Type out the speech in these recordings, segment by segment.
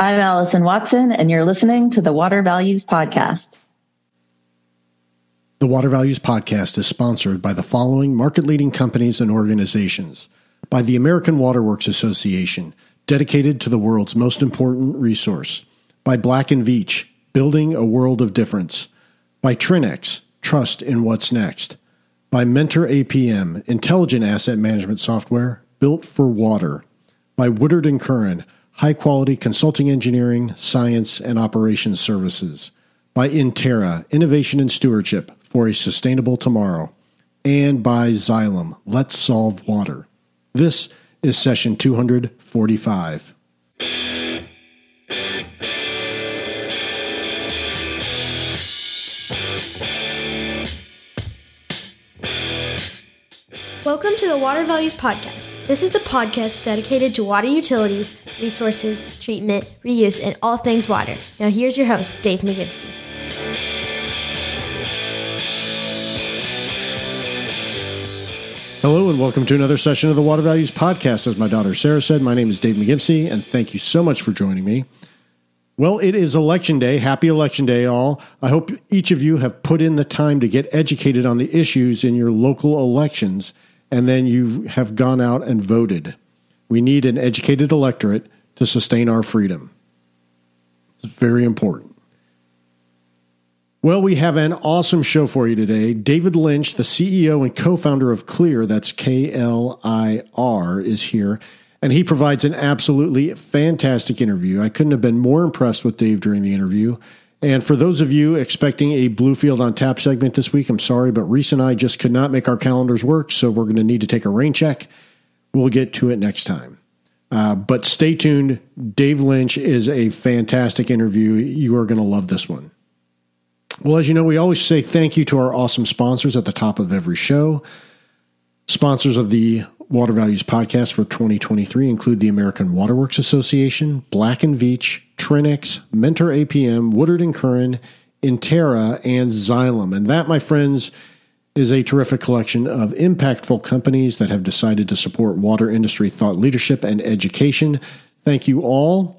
I'm Allison Watson, and you're listening to the Water Values Podcast. The Water Values Podcast is sponsored by the following market-leading companies and organizations. By the American Water Works Association, dedicated to the world's most important resource. By Black & Veatch, building a world of difference. By Trinnex, trust in what's next. By Mentor APM, intelligent asset management software built for water. By Woodard & Curran, high-quality consulting engineering, science, and operations services. By Intera, innovation and stewardship for a sustainable tomorrow. And by Xylem, let's solve water. This is session 245. Welcome to the Water Values Podcast. This is the podcast dedicated to water utilities, resources, treatment, reuse, and all things water. Now here's your host, Dave McGimsey. Hello and welcome to another session of the Water Values Podcast. As my daughter Sarah said, my name is Dave McGimsey, and thank you so much for joining me. Well, it is Election Day. Happy Election Day, all. I hope each of you have put in the time to get educated on the issues in your local elections, and then you have gone out and voted. We need an educated electorate to sustain our freedom. It's very important. Well, we have an awesome show for you today. David Lynch, the CEO and co-founder of Clear, that's K-L-I-R, is here. And he provides an absolutely fantastic interview. I couldn't have been more impressed with Dave during the interview. And for those of you expecting a Bluefield on Tap segment this week, I'm sorry, but Reese and I just could not make our calendars work, so we're going to need to take a rain check. We'll get to it next time. But stay tuned. Dave Lynch is a fantastic interview. You are going to love this one. Well, as you know, we always say thank you to our awesome sponsors at the top of every show. Sponsors of the Water Values Podcast for 2023 include the American Water Works Association, Black & Veatch, Trinnex, Mentor APM, Woodard & Curran, Intera, and Xylem. And that, my friends, is a terrific collection of impactful companies that have decided to support water industry thought leadership and education. Thank you all.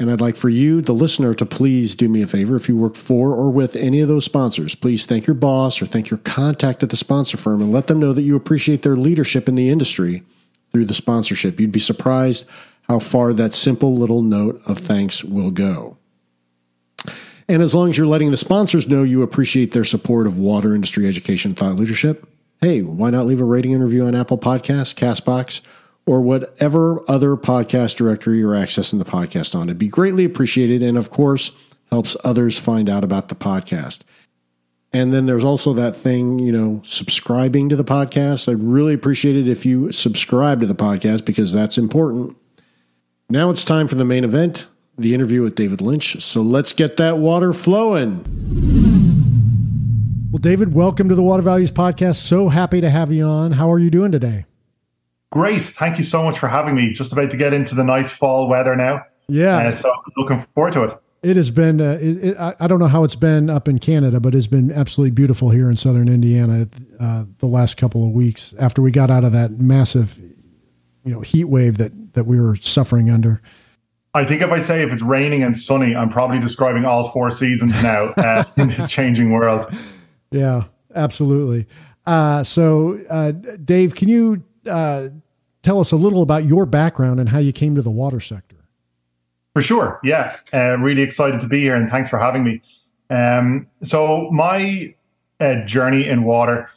And I'd like for you, the listener, to please do me a favor. If you work for or with any of those sponsors, please thank your boss or thank your contact at the sponsor firm and let them know that you appreciate their leadership in the industry through the sponsorship. You'd be surprised how far that simple little note of thanks will go. And as long as you're letting the sponsors know you appreciate their support of water industry education thought leadership, hey, why not leave a rating and review on Apple Podcasts, Castbox, or whatever other podcast directory you're accessing the podcast on. It'd be greatly appreciated and, of course, helps others find out about the podcast. And then there's also that thing, subscribing to the podcast. I'd really appreciate it if you subscribe to the podcast because that's important. Now it's time for the main event, the interview with David Lynch. So let's get that water flowing. Well, David, welcome to the Water Values Podcast. So happy to have you on. How are you doing today? Great. Thank you so much for having me. Just about to get into the nice fall weather now. Yeah. So I'm looking forward to it. It has been, I don't know how it's been up in Canada, but it's been absolutely beautiful here in southern Indiana the last couple of weeks after we got out of that massive, heat wave that we were suffering under. I think if I say if it's raining and sunny, I'm probably describing all four seasons now in this changing world. Yeah, absolutely. So Dave, can you tell us a little about your background and how you came to the water sector. For sure. Yeah. Really excited to be here and thanks for having me. So my journey in water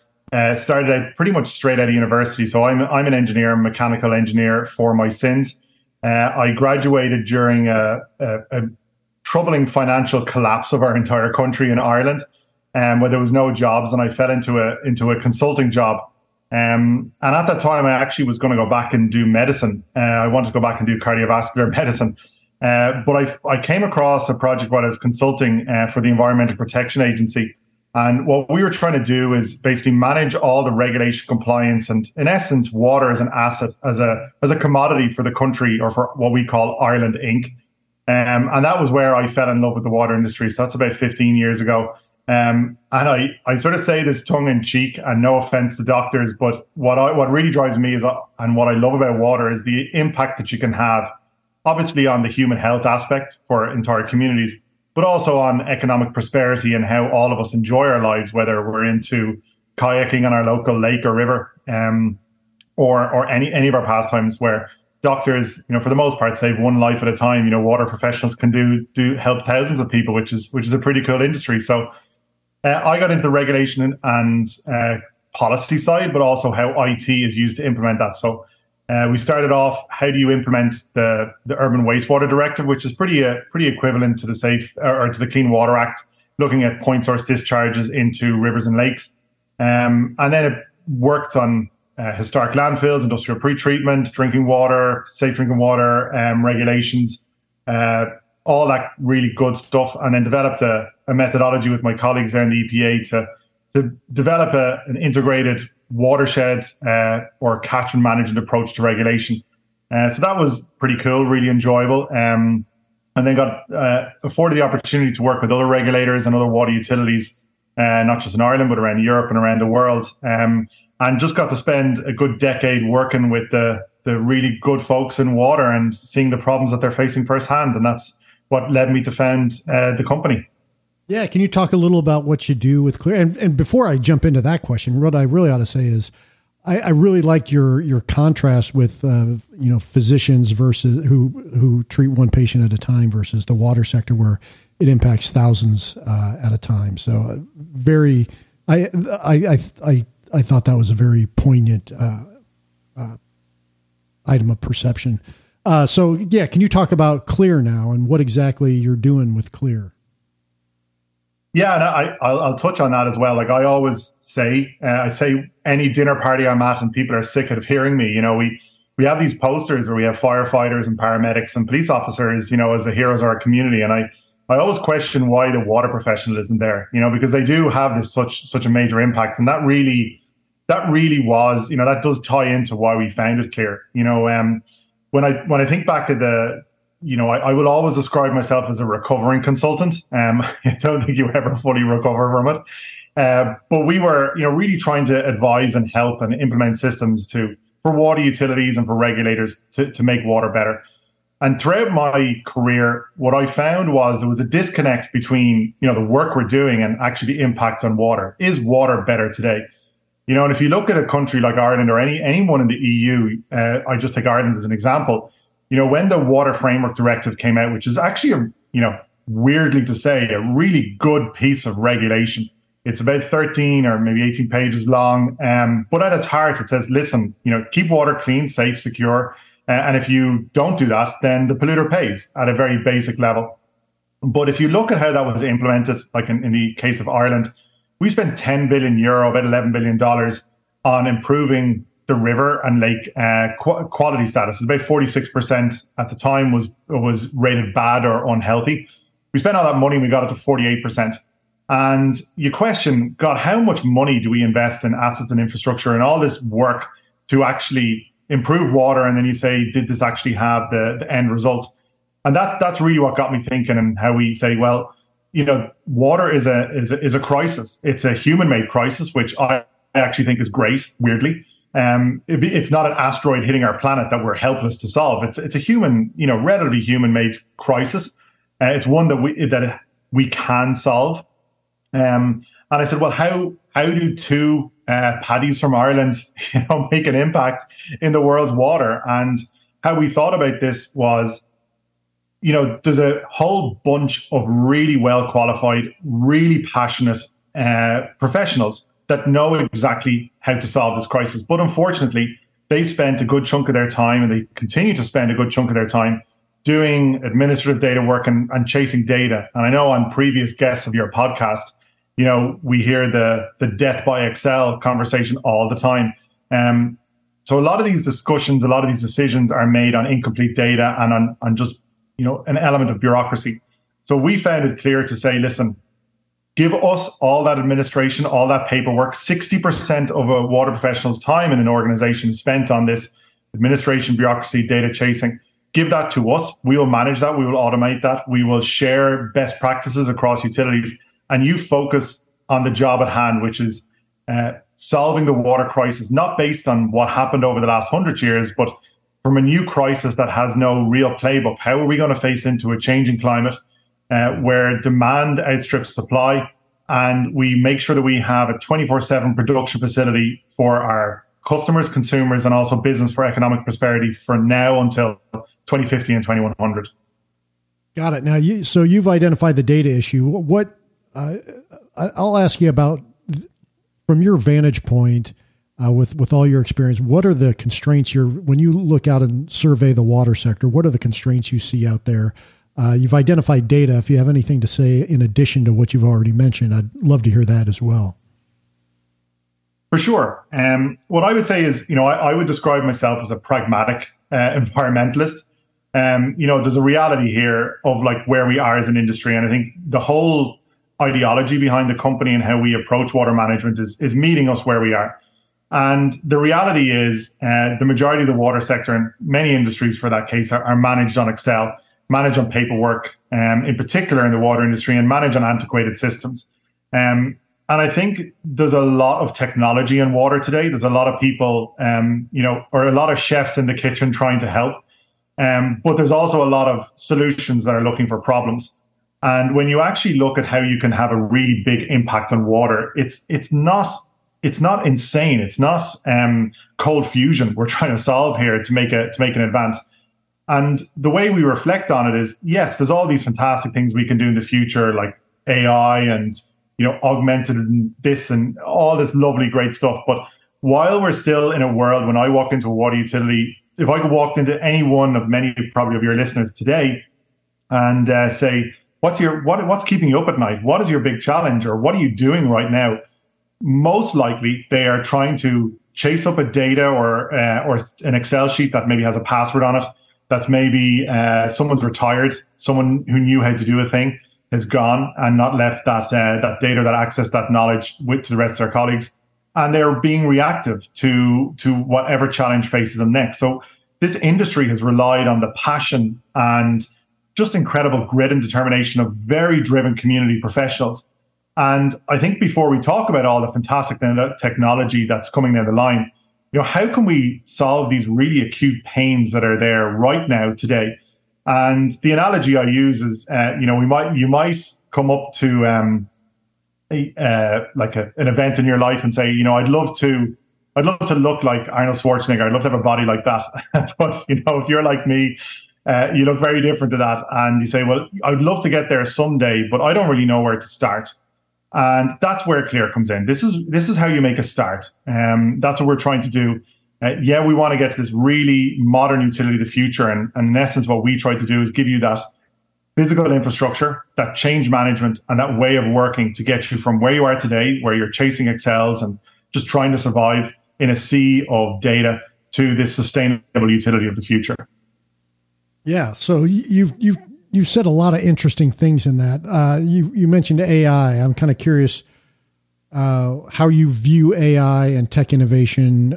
started out pretty much straight out of university. So I'm an engineer, mechanical engineer for my sins. I graduated during a troubling financial collapse of our entire country in Ireland where there was no jobs, and I fell into a consulting job. And at that time, I actually was going to go back and do medicine. I wanted to go back and do cardiovascular medicine. But I came across a project while I was consulting for the Environmental Protection Agency. And what we were trying to do is basically manage all the regulation compliance and, in essence, water as an asset, as a commodity for the country, or for what we call Ireland Inc. And that was where I fell in love with the water industry. So that's about 15 years ago. And I sort of say this tongue in cheek, and no offense to doctors, but what really drives me is, and what I love about water is the impact that you can have obviously on the human health aspect for entire communities, but also on economic prosperity and how all of us enjoy our lives, whether we're into kayaking on our local lake or river, or any of our pastimes where doctors, you know, for the most part, save one life at a time. You know, water professionals can do help thousands of people, which is a pretty cool industry. So I got into the regulation and policy side, but also how IT is used to implement that. So we started off, how do you implement the Urban Wastewater Directive, which is pretty equivalent to the to the Clean Water Act, looking at point source discharges into rivers and lakes. And then it worked on historic landfills, industrial pretreatment, drinking water, safe drinking water regulations, all that really good stuff, and then developed a methodology with my colleagues there in the EPA to develop an integrated watershed or catchment management approach to regulation. So that was pretty cool, really enjoyable, and then got afforded the opportunity to work with other regulators and other water utilities, not just in Ireland, but around Europe and around the world. And just got to spend a good decade working with the really good folks in water and seeing the problems that they're facing firsthand. And that's what led me to found the company. Yeah. Can you talk a little about what you do with Clear? And before I jump into that question, what I really ought to say is I really like your contrast with, physicians versus who treat one patient at a time versus the water sector where it impacts thousands at a time. So I thought that was a very poignant item of perception. So, yeah, can you talk about Clear now and what exactly you're doing with Clear? Yeah, and I'll touch on that as well. Like I always say, any dinner party I'm at and people are sick of hearing me, you know, we have these posters where we have firefighters and paramedics and police officers, you know, as the heroes of our community. And I always question why the water professional isn't there, you know, because they do have this such a major impact. And that really was, you know, that does tie into why we founded Clear. You know, when I think back to I will always describe myself as a recovering consultant. I don't think you ever fully recover from it. But we were, you know, really trying to advise and help and implement systems for water utilities and for regulators to make water better. And throughout my career, what I found was there was a disconnect between, you know, the work we're doing and actually the impact on water. Is water better today? You know, and if you look at a country like Ireland or anyone in the EU, I just take Ireland as an example. You know, when the Water Framework Directive came out, which is actually, weirdly to say, a really good piece of regulation. It's about 13 or maybe 18 pages long. But at its heart, it says, listen, you know, keep water clean, safe, secure. And if you don't do that, then the polluter pays at a very basic level. But if you look at how that was implemented, like in the case of Ireland, we spent €10 billion, about $11 billion on improving the river and lake quality status. About 46% at the time was rated bad or unhealthy. We spent all that money and we got it to 48%. And you question, God, how much money do we invest in assets and infrastructure and all this work to actually improve water? And then you say, did this actually have the end result? And that's really what got me thinking, and how we say, well, you know, water is a crisis. It's a human-made crisis, which I actually think is great, weirdly. It's not an asteroid hitting our planet that we're helpless to solve. It's a human, you know, relatively human-made crisis. It's one that we can solve. And I said, well, how do two Paddies from Ireland, you know, make an impact in the world's water? And how we thought about this was, you know, there's a whole bunch of really well qualified, really passionate professionals that know exactly how to solve this crisis. But unfortunately, they spent a good chunk of their time, and they continue to spend a good chunk of their time, doing administrative data work and chasing data. And I know on previous guests of your podcast, you know, we hear the death by Excel conversation all the time. So a lot of these discussions, a lot of these decisions are made on incomplete data and on just, you know, an element of bureaucracy. So we founded Clear to say, listen, give us all that administration, all that paperwork. 60% of a water professional's time in an organization is spent on this administration, bureaucracy, data chasing. Give that to us. We will manage that. We will automate that. We will share best practices across utilities. And you focus on the job at hand, which is solving the water crisis, not based on what happened over the last 100 years, but from a new crisis that has no real playbook. How are we going to face into a changing climate where demand outstrips supply, and we make sure that we have a 24/7 production facility for our customers, consumers, and also business for economic prosperity for now until 2050 and 2100. Got it. Now, so you've identified the data issue. What I'll ask you about, from your vantage point, with all your experience, what are the constraints when you look out and survey the water sector, what are the constraints you see out there? You've identified data. If you have anything to say in addition to what you've already mentioned, I'd love to hear that as well. For sure. What I would say is, I would describe myself as a pragmatic environmentalist. There's a reality here of like where we are as an industry. And I think the whole ideology behind the company and how we approach water management is meeting us where we are. And the reality is the majority of the water sector, and many industries for that case, are managed on Excel, managed on paperwork, in particular in the water industry, and managed on antiquated systems. And I think there's a lot of technology in water today. There's a lot of people, or a lot of chefs in the kitchen trying to help. But there's also a lot of solutions that are looking for problems. And when you actually look at how you can have a really big impact on water, it's not insane. It's not cold fusion we're trying to solve here to make an advance. And the way we reflect on it is, yes, there's all these fantastic things we can do in the future, like AI and augmented and this and all this lovely great stuff. But while we're still in a world, when I walk into a water utility, if I could walk into any one of many probably of your listeners today and say, what's keeping you up at night? What is your big challenge, or what are you doing right now? Most likely they are trying to chase up a data or an Excel sheet that maybe has a password on it. That's maybe someone's retired, someone who knew how to do a thing is gone and not left that data, that access, that knowledge to the rest of their colleagues. And they're being reactive to whatever challenge faces them next. So this industry has relied on the passion and just incredible grit and determination of very driven community professionals. And I think before we talk about all the fantastic technology that's coming down the line, how can we solve these really acute pains that are there right now today? And the analogy I use is, you might come up to an event in your life and say, I'd love to look like Arnold Schwarzenegger. I'd love to have a body like that. But if you're like me, you look very different to that. And you say, well, I'd love to get there someday, but I don't really know where to start. And that's where Clear comes in. This is how you make a start. That's what we're trying to do. We want to get to this really modern utility of the future. And in essence, what we try to do is give you that physical infrastructure, that change management, and that way of working to get you from where you are today, where you're chasing Excels and just trying to survive in a sea of data, to this sustainable utility of the future. Yeah. So you've said a lot of interesting things in that. You mentioned AI. I'm kind of curious how you view AI and tech innovation,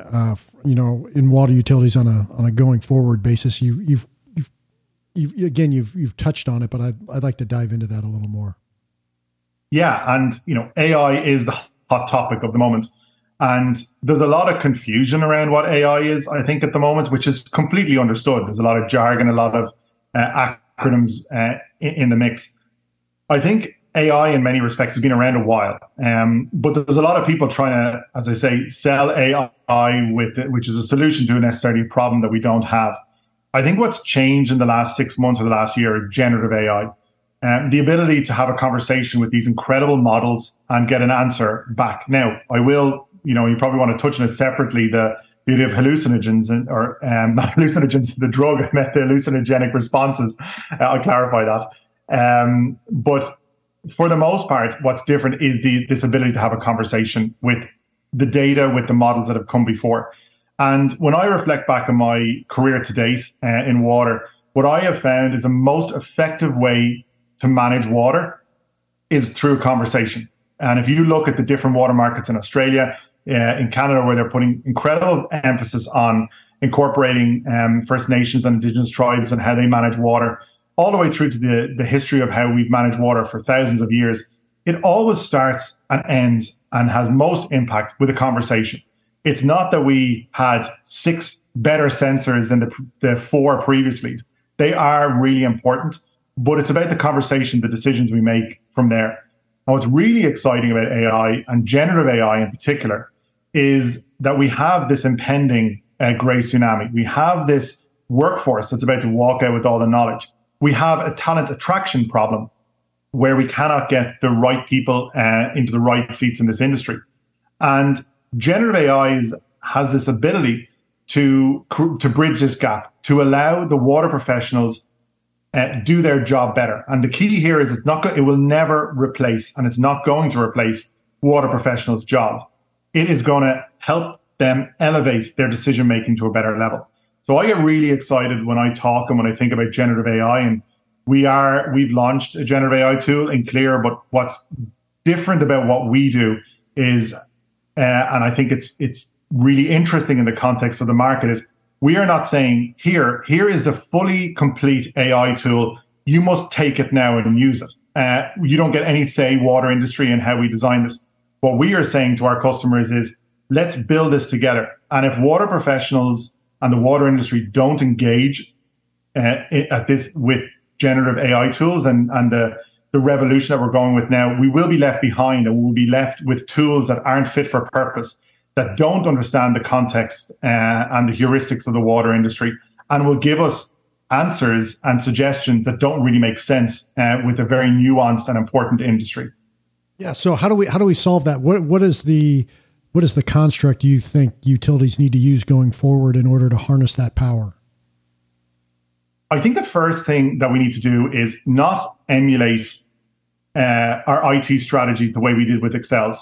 in water utilities on a going forward basis. You've touched on it, but I'd like to dive into that a little more. Yeah, and AI is the hot topic of the moment, and there's a lot of confusion around what AI is, I think, at the moment, which is completely understood. There's a lot of jargon, a lot of acronyms in the mix. I think AI in many respects has been around a while, but there's a lot of people trying to, as I say, sell AI with it, which is a solution to a necessary problem that we don't have. I think what's changed in the last 6 months or the last year is generative AI. The ability to have a conversation with these incredible models and get an answer back. Now, I will, you probably want to touch on it separately, the idea of hallucinogens, not hallucinogens, the drug, I meant the hallucinogenic responses. I'll clarify that. But for the most part, what's different is this ability to have a conversation with the data, with the models that have come before. And when I reflect back on my career to date in water, what I have found is the most effective way to manage water is through conversation. And if you look at the different water markets in Australia, in Canada, where they're putting incredible emphasis on incorporating First Nations and Indigenous tribes and how they manage water, all the way through to the history of how we've managed water for thousands of years, it always starts and ends and has most impact with a conversation. it's not that we had six better sensors than the four previously. They are really important, but it's about the conversation, the decisions we make from there. And what's really exciting about AI and generative AI in particular is that we have this impending grey tsunami. We have this workforce that's about to walk out with all the knowledge. We have a talent attraction problem where we cannot get the right people into the right seats in this industry. And generative AI has this ability to bridge this gap, to allow the water professionals do their job better. And the key here is it will never replace, and it's not going to replace, water professionals' jobs. It is going to help them elevate their decision-making to a better level. So I get really excited when I talk and when I think about generative AI, and we've launched a generative AI tool in Clear, but what's different about what we do is, and I think it's really interesting in the context of the market, is we are not saying here is the fully complete AI tool. You must take it now and use it. You don't get any say, water industry, in how we design this. What we are saying to our customers is, let's build this together. And if water professionals and the water industry don't engage at this with generative AI tools and the revolution that we're going with now, we will be left behind, and we'll be left with tools that aren't fit for purpose, that don't understand the context and the heuristics of the water industry, and will give us answers and suggestions that don't really make sense with a very nuanced and important industry. Yeah. So how do we solve that? What is the construct you think utilities need to use going forward in order to harness that power? I think the first thing that we need to do is not emulate our IT strategy the way we did with Excel's.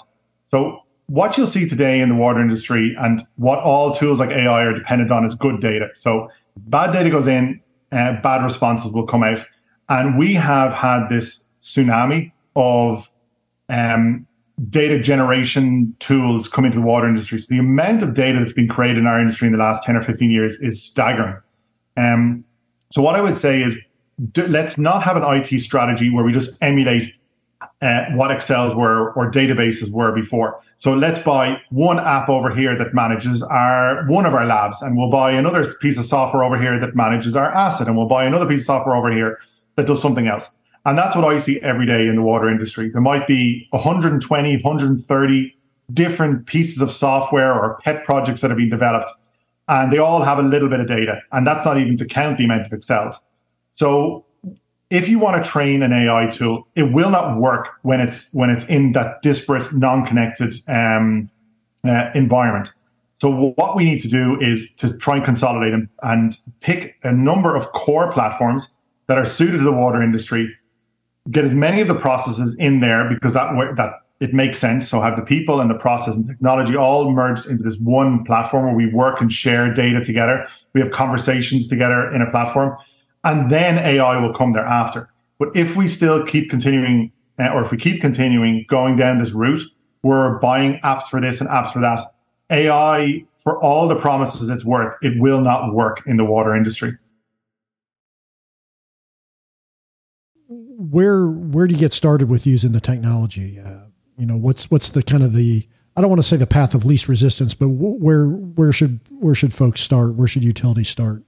So what you'll see today in the water industry, and what all tools like AI are dependent on, is good data. So bad data goes in, bad responses will come out. And we have had this tsunami of data generation tools coming to the water industry. So the amount of data that's been created in our industry in the last 10 or 15 years is staggering. So what I would say is, let's not have an IT strategy where we just emulate what Excels were or databases were before. So let's buy one app over here that manages one of our labs, and we'll buy another piece of software over here that manages our asset, and we'll buy another piece of software over here that does something else. And that's what I see every day in the water industry. There might be 120, 130 different pieces of software or pet projects that have been developed, and they all have a little bit of data. And that's not even to count the amount of Excels. So if you want to train an AI tool, it will not work when it's in that disparate, non-connected environment. So what we need to do is to try and consolidate and pick a number of core platforms that are suited to the water industry, get as many of the processes in there, because that it makes sense. So have the people and the process and technology all merged into this one platform where we work and share data together. We have conversations together in a platform. And then AI will come thereafter. But if we still keep continuing, going down this route, we're buying apps for this and apps for that. AI, for all the promises it's worth, it will not work in the water industry. Where do you get started with using the technology? What's the kind of the, I don't want to say the path of least resistance, but where should folks start? Where should utilities start?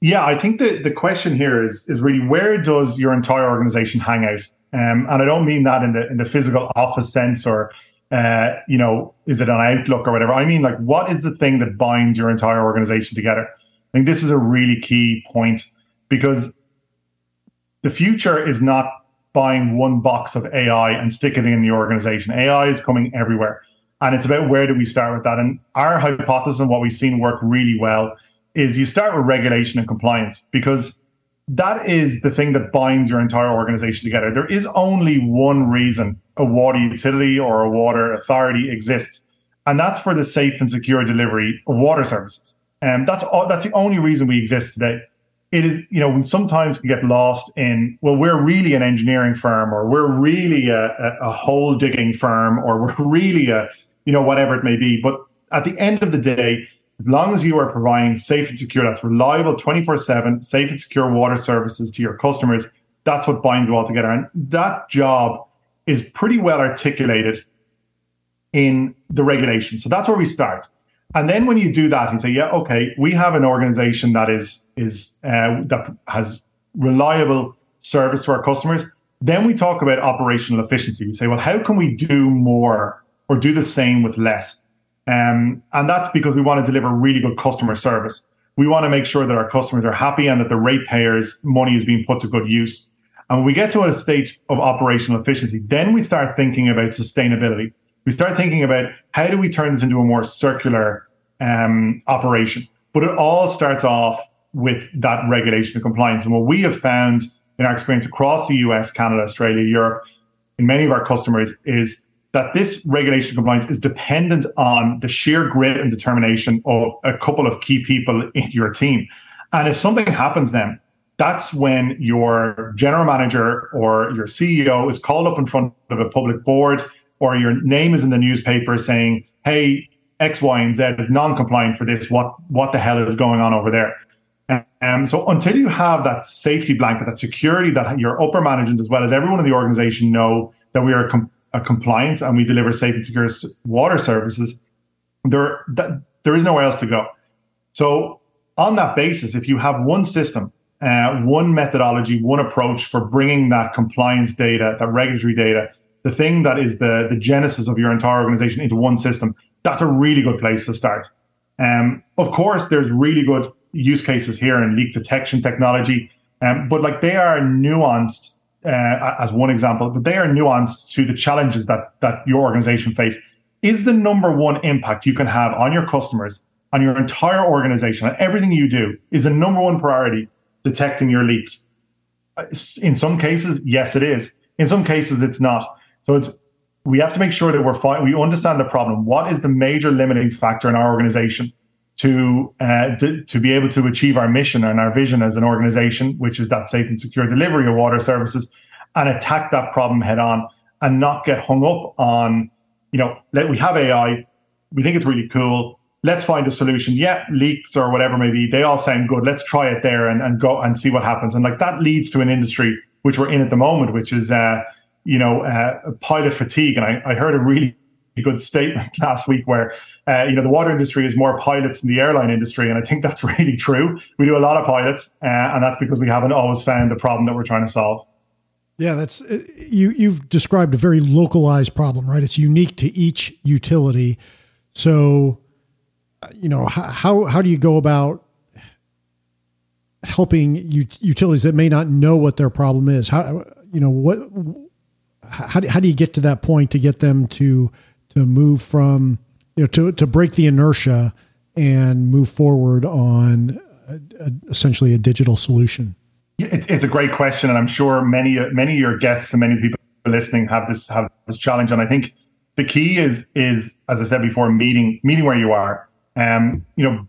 Yeah, I think the question here is really, where does your entire organization hang out? And I don't mean that in the physical office sense, or is it an Outlook or whatever. I mean, like, what is the thing that binds your entire organization together? I think this is a really key point, because the future is not buying one box of AI and sticking it in the organization. AI is coming everywhere, and it's about where do we start with that. And our hypothesis and what we've seen work really well is you start with regulation and compliance, because that is the thing that binds your entire organization together. There is only one reason a water utility or a water authority exists, and that's for the safe and secure delivery of water services. And that's the only reason we exist today. It is, we sometimes can get lost in, well, we're really an engineering firm, or we're really a hole digging firm, or we're really whatever it may be. But at the end of the day, as long as you are providing safe and secure, that's reliable 24/7, safe and secure water services to your customers, that's what binds you all together. And that job is pretty well articulated in the regulation. So that's where we start. And then when you do that and say, yeah, okay, we have an organization that that has reliable service to our customers, then we talk about operational efficiency. We say, well, how can we do more or do the same with less? And that's because we want to deliver really good customer service. We want to make sure that our customers are happy and that the ratepayers' money is being put to good use. And when we get to a stage of operational efficiency, then we start thinking about sustainability. We start thinking about how do we turn this into a more circular operation. But it all starts off with that regulation and compliance. And what we have found in our experience across the US, Canada, Australia, Europe, in many of our customers, is that this regulation and compliance is dependent on the sheer grit and determination of a couple of key people in your team. And if something happens then, that's when your general manager or your CEO is called up in front of a public board, or your name is in the newspaper saying, hey, X, Y, and Z is non-compliant for this. What the hell is going on over there? So until you have that safety blanket, that security that your upper management as well as everyone in the organization know that we are compliant and we deliver safe and secure water services, there is nowhere else to go. So on that basis, if you have one system, one methodology, one approach for bringing that compliance data, that regulatory data, the thing that is the genesis of your entire organization into one system, that's a really good place to start. Of course, there's really good use cases here in leak detection technology, but like they are nuanced as one example, but they are nuanced to the challenges that your organization face. Is the number one impact you can have on your customers, on your entire organization, on everything you do, is the number one priority detecting your leaks? In some cases, yes, it is. In some cases, it's not. So we have to make sure that we understand the problem. What is the major limiting factor in our organization to be able to achieve our mission and our vision as an organization, which is that safe and secure delivery of water services, and attack that problem head on and not get hung up on, we have AI, we think it's really cool, let's find a solution. Yeah, leaks or whatever maybe, they all sound good. Let's try it there and go and see what happens. And that leads to an industry which we're in at the moment, which is pilot fatigue. And I heard a really good statement last week where the water industry is more pilots than the airline industry, and I think that's really true. We do a lot of pilots, and that's because we haven't always found the problem that we're trying to solve. Yeah, that's you've described a very localized problem, right? It's unique to each utility. So, how do you go about helping utilities that may not know what their problem is? How do you get to that point to get them to move from, to break the inertia and move forward on essentially a digital solution? It's a great question. And I'm sure many of your guests and many people listening have this challenge. And I think the key is, as I said before, meeting where you are.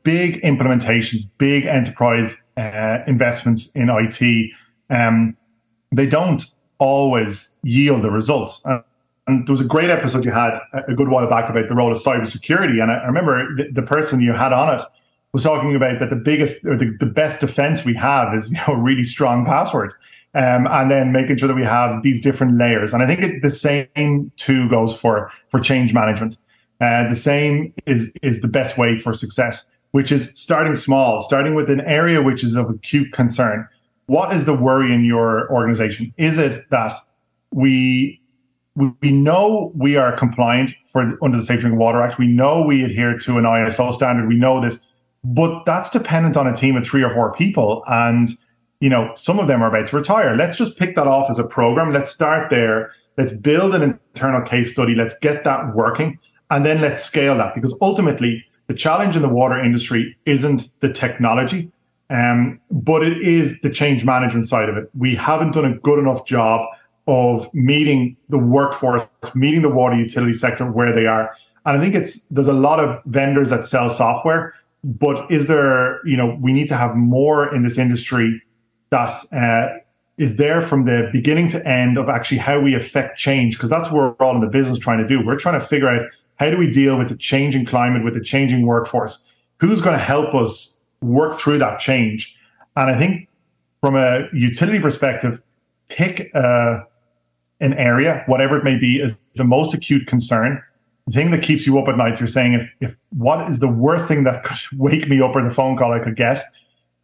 Big implementations, big enterprise investments in IT, they don't always yield the results. And there was a great episode you had a good while back about the role of cybersecurity. And I remember the person you had on it was talking about that the biggest or the best defense we have is a really strong password. And then making sure that we have these different layers. And I think the same too goes for change management. The same is the best way for success, which is starting small, starting with an area which is of acute concern. What is the worry in your organization? Is it that we know we are compliant under the Safe Drinking Water Act? We know we adhere to an ISO standard. We know this, but that's dependent on a team of 3 or 4 people. And, some of them are about to retire. Let's just pick that off as a program. Let's start there. Let's build an internal case study. Let's get that working. And then let's scale that, because ultimately the challenge in the water industry isn't the technology. But it is the change management side of it. We haven't done a good enough job of meeting the workforce, meeting the water utility sector where they are. And I think there's a lot of vendors that sell software, but is there, we need to have more in this industry that is there from the beginning to end of actually how we affect change, because that's what we're all in the business trying to do. We're trying to figure out how do we deal with the changing climate, with the changing workforce? Who's going to help us work through that change? And I think from a utility perspective, pick an area, whatever it may be, is the most acute concern, thing that keeps you up at night. You're saying, if what is the worst thing that could wake me up, or the phone call I could get,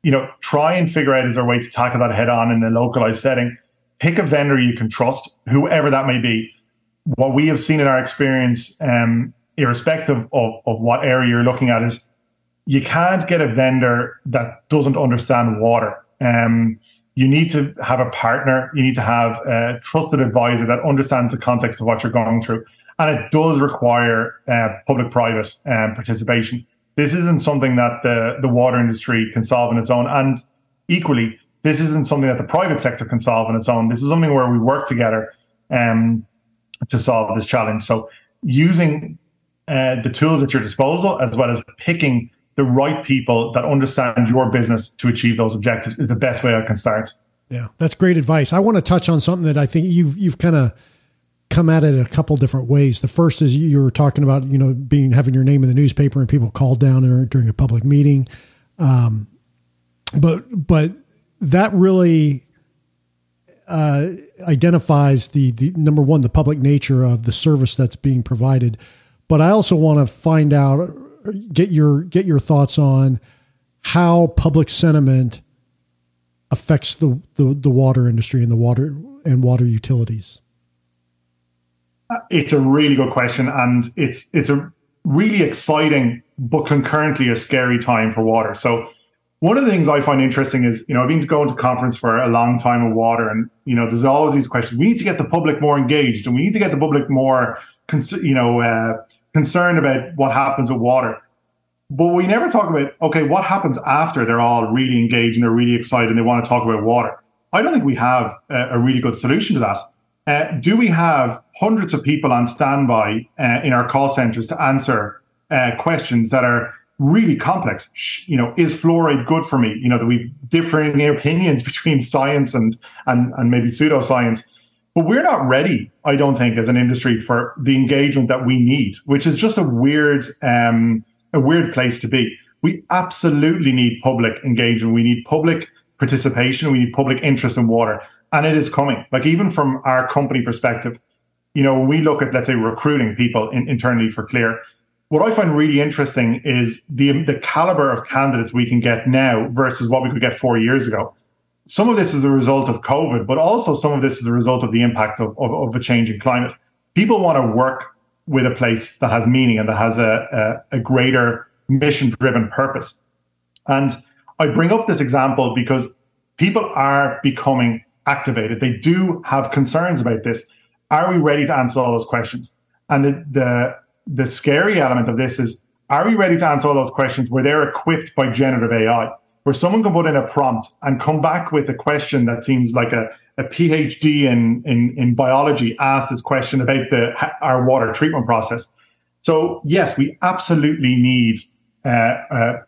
you know, try and figure out, is there a way to tackle that head on in a localized setting? Pick a vendor you can trust, whoever that may be. What we have seen in our experience, irrespective of what area you're looking at, is you can't get a vendor that doesn't understand water. You need to have a partner. You need to have a trusted advisor that understands the context of what you're going through. And it does require public-private participation. This isn't something that the water industry can solve on its own. And equally, this isn't something that the private sector can solve on its own. This is something where we work together to solve this challenge. So using the tools at your disposal, as well as picking the right people that understand your business to achieve those objectives, is the best way I can start. Yeah, that's great advice. I want to touch on something that I think you've kind of come at it in a couple different ways. The first is you were talking about, you know, having your name in the newspaper and people called down during a public meeting. But that really identifies the number one, the public nature of the service that's being provided. But I also want to find out, get your thoughts on how public sentiment affects the water industry and the water utilities. It's a really good question, and it's a really exciting but concurrently a scary time for water. So one of the things I find interesting is, you know, I've been going to conference for a long time of water, and, you know, there's always these questions. We need to get the public more engaged, and we need to get the public more concerned about what happens with water. But we never talk about, okay, what happens after they're all really engaged and they're really excited and they want to talk about water? I don't think we have a really good solution to that. Do we have hundreds of people on standby in our call centers to answer questions that are really complex? You know, is fluoride good for me? You know, that we've differing opinions between science and maybe pseudoscience. But we're not ready, I don't think, as an industry for the engagement that we need, which is just a weird place to be. We absolutely need public engagement. We need public participation. We need public interest in water. And it is coming. Like, even from our company perspective, you know, when we look at, let's say, recruiting people internally for Clear, what I find really interesting is the caliber of candidates we can get now versus what we could get 4 years ago. Some of this is a result of COVID, but also some of this is a result of the impact of a changing climate. People want to work with a place that has meaning and that has a greater mission-driven purpose. And I bring up this example because people are becoming activated. They do have concerns about this. Are we ready to answer all those questions? And the scary element of this is, are we ready to answer all those questions where they're equipped by generative AI? Where someone can put in a prompt and come back with a question that seems like a PhD in biology asked this question about our water treatment process. So yes, we absolutely need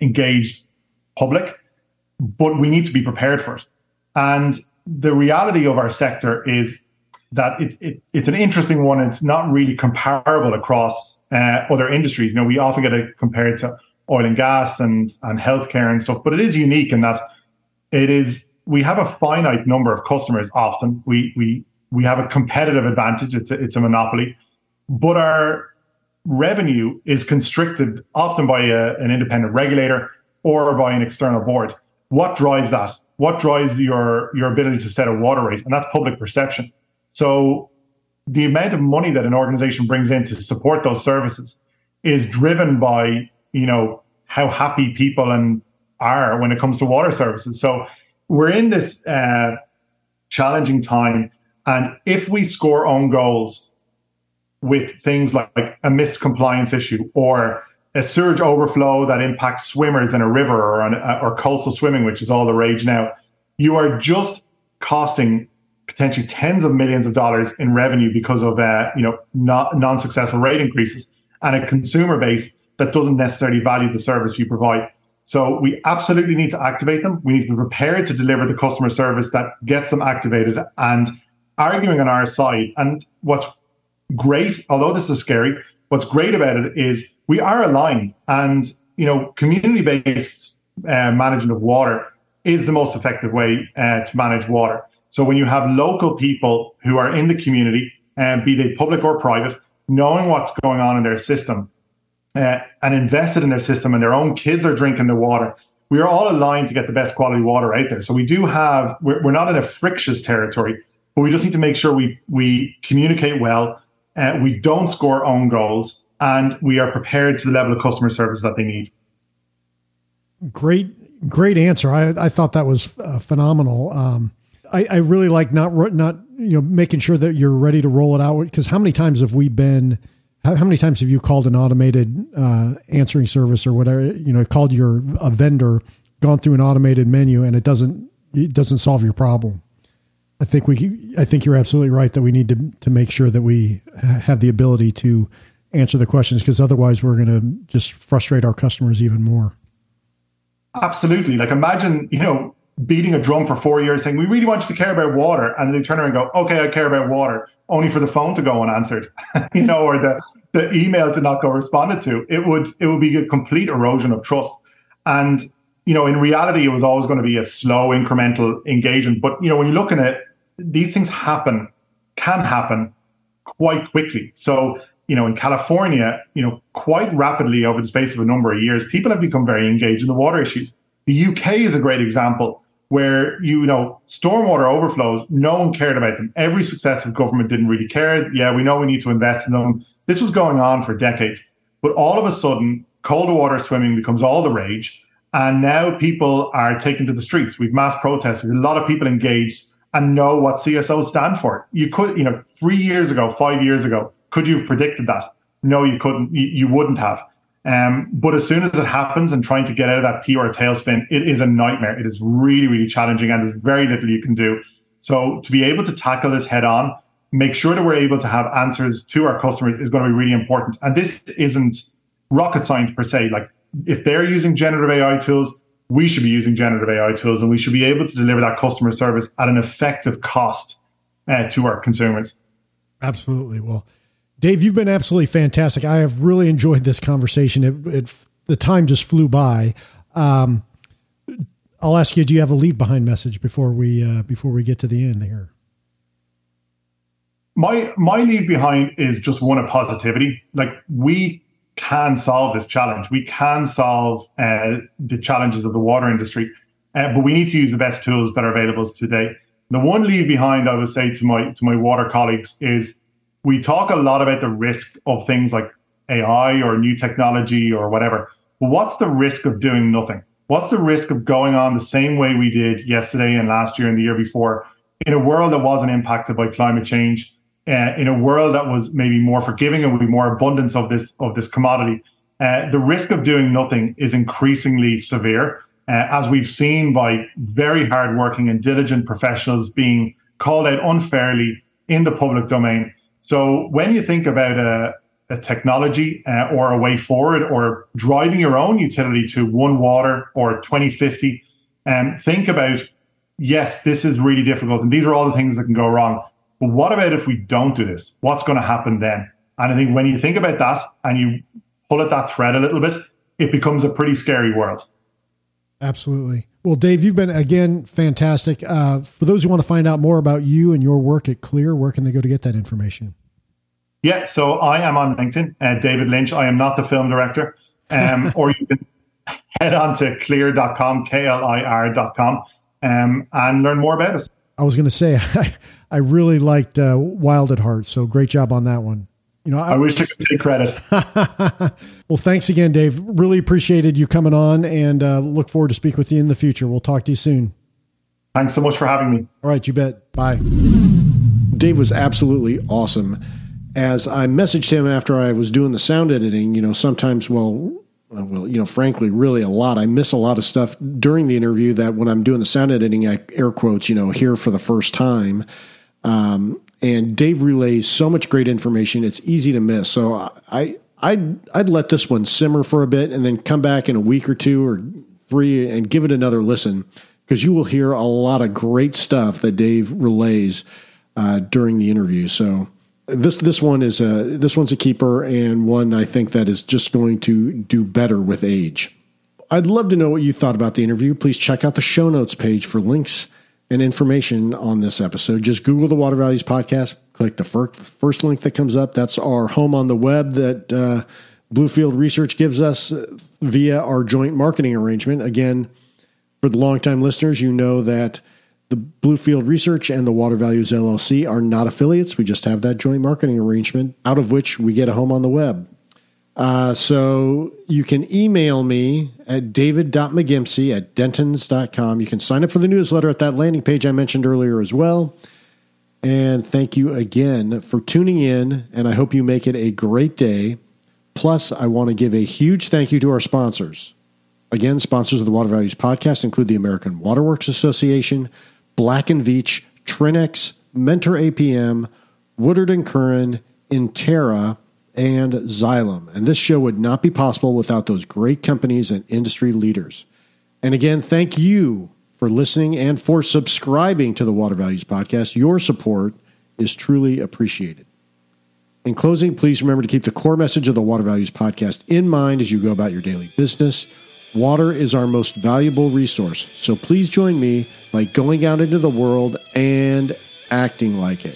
engaged public, but we need to be prepared for it. And the reality of our sector is that it's an interesting one. It's not really comparable across other industries. You know, we often get it compared to oil and gas and healthcare and stuff, but it is unique in that we have a finite number of customers. Often we have a competitive advantage. It's a monopoly, but our revenue is constricted often by an independent regulator or by an external board. What drives that? What drives your ability to set a water rate? And that's public perception. So the amount of money that an organization brings in to support those services is driven by, you know, how happy people are when it comes to water services. So we're in this challenging time. And if we score own goals with things like a missed compliance issue or a surge overflow that impacts swimmers in a river or coastal swimming, which is all the rage now, you are just costing potentially tens of millions of dollars in revenue because of non-successful rate increases and a consumer base that doesn't necessarily value the service you provide. So we absolutely need to activate them. We need to be prepared to deliver the customer service that gets them activated and arguing on our side. And what's great, although this is scary, what's great about it is we are aligned. And, you know, community-based management of water is the most effective way to manage water. So when you have local people who are in the community, be they public or private, knowing what's going on in their system and invested in their system, and their own kids are drinking the water, we are all aligned to get the best quality water out there. So we do have, we're not in a frictious territory, but we just need to make sure we communicate well, we don't score own goals, and we are prepared to the level of customer service that they need. Great answer. I thought that was phenomenal. I really like not making sure that you're ready to roll it out, because how many times have you called an automated answering service or whatever, called a vendor, gone through an automated menu, and it doesn't solve your problem? I think you're absolutely right that we need to make sure that we have the ability to answer the questions, because otherwise we're going to just frustrate our customers even more. Absolutely. Like, imagine, beating a drum for 4 years saying, we really want you to care about water. And they turn around and go, okay, I care about water, only for the phone to go unanswered, or the email to not go responded to. It would be a complete erosion of trust. And, in reality, it was always going to be a slow incremental engagement. But, when you look at it, these things can happen quite quickly. So, in California, quite rapidly over the space of a number of years, people have become very engaged in the water issues. The UK is a great example where, stormwater overflows, no one cared about them. Every successive government didn't really care. Yeah, we know we need to invest in them. This was going on for decades. But all of a sudden, cold water swimming becomes all the rage. And now people are taken to the streets. We've mass protested. A lot of people engaged and know what CSOs stand for. You could, 3 years ago, 5 years ago, could you have predicted that? No, you couldn't. You wouldn't have. But as soon as it happens and trying to get out of that PR tailspin, it is a nightmare. It is really, really challenging, and there's very little you can do. So to be able to tackle this head on, make sure that we're able to have answers to our customers is going to be really important. And this isn't rocket science per se. Like, if they're using generative AI tools, we should be using generative AI tools, and we should be able to deliver that customer service at an effective cost to our consumers. Absolutely. Well, Dave, you've been absolutely fantastic. I have really enjoyed this conversation. The time just flew by. I'll ask you, do you have a leave behind message before we get to the end here? My leave behind is just one of positivity. Like, we can solve this challenge. We can solve the challenges of the water industry, but we need to use the best tools that are available today. The one leave behind I would say to my water colleagues is, we talk a lot about the risk of things like AI or new technology or whatever. But what's the risk of doing nothing? What's the risk of going on the same way we did yesterday and last year and the year before, in a world that wasn't impacted by climate change, in a world that was maybe more forgiving and with more abundance of this commodity? The risk of doing nothing is increasingly severe, as we've seen by very hardworking and diligent professionals being called out unfairly in the public domain. So when you think about a technology or a way forward, or driving your own utility to one water or 2050, think about, yes, this is really difficult, and these are all the things that can go wrong. But what about if we don't do this? What's going to happen then? And I think when you think about that and you pull at that thread a little bit, it becomes a pretty scary world. Absolutely. Well, Dave, you've been, again, fantastic. For those who want to find out more about you and your work at Clear, where can they go to get that information? Yeah, so I am on LinkedIn, David Lynch. I am not the film director. Or you can head on to clear.com, KLIR.com, and learn more about us. I was going to say, I really liked Wild at Heart, so great job on that one. I wish I could take credit. Well, thanks again, Dave. Really appreciated you coming on, and look forward to speaking with you in the future. We'll talk to you soon. Thanks so much for having me. All right, you bet. Bye. Dave was absolutely awesome. As I messaged him after I was doing the sound editing, sometimes, frankly, really a lot. I miss a lot of stuff during the interview that when I'm doing the sound editing, I air quotes, here for the first time. And Dave relays so much great information, it's easy to miss. So I'd let this one simmer for a bit and then come back in a week or two or three and give it another listen, because you will hear a lot of great stuff that Dave relays during the interview. So this one's a keeper, and one I think that is just going to do better with age. I'd love to know what you thought about the interview. Please check out the show notes page for links and information on this episode. Just Google the Water Values Podcast, click click the first link that comes up. That's our home on the web that Bluefield Research gives us via our joint marketing arrangement. Again, for the longtime listeners, you know that the Bluefield Research and the Water Values LLC are not affiliates. We just have that joint marketing arrangement, out of which we get a home on the web. So you can email me at david.mcgimsey@dentons.com. You can sign up for the newsletter at that landing page I mentioned earlier as well. And thank you again for tuning in, and I hope you make it a great day. Plus, I want to give a huge thank you to our sponsors. Again, sponsors of the Water Values Podcast include the American Water Works Association, Black & Veatch, Trinnex, Mentor APM, Woodard & Curran, Intera, and Xylem. And this show would not be possible without those great companies and industry leaders. And again, thank you for listening and for subscribing to the Water Values Podcast. Your support is truly appreciated. In closing, please remember to keep the core message of the Water Values Podcast in mind as you go about your daily business. Water is our most valuable resource, so please join me by going out into the world and acting like it.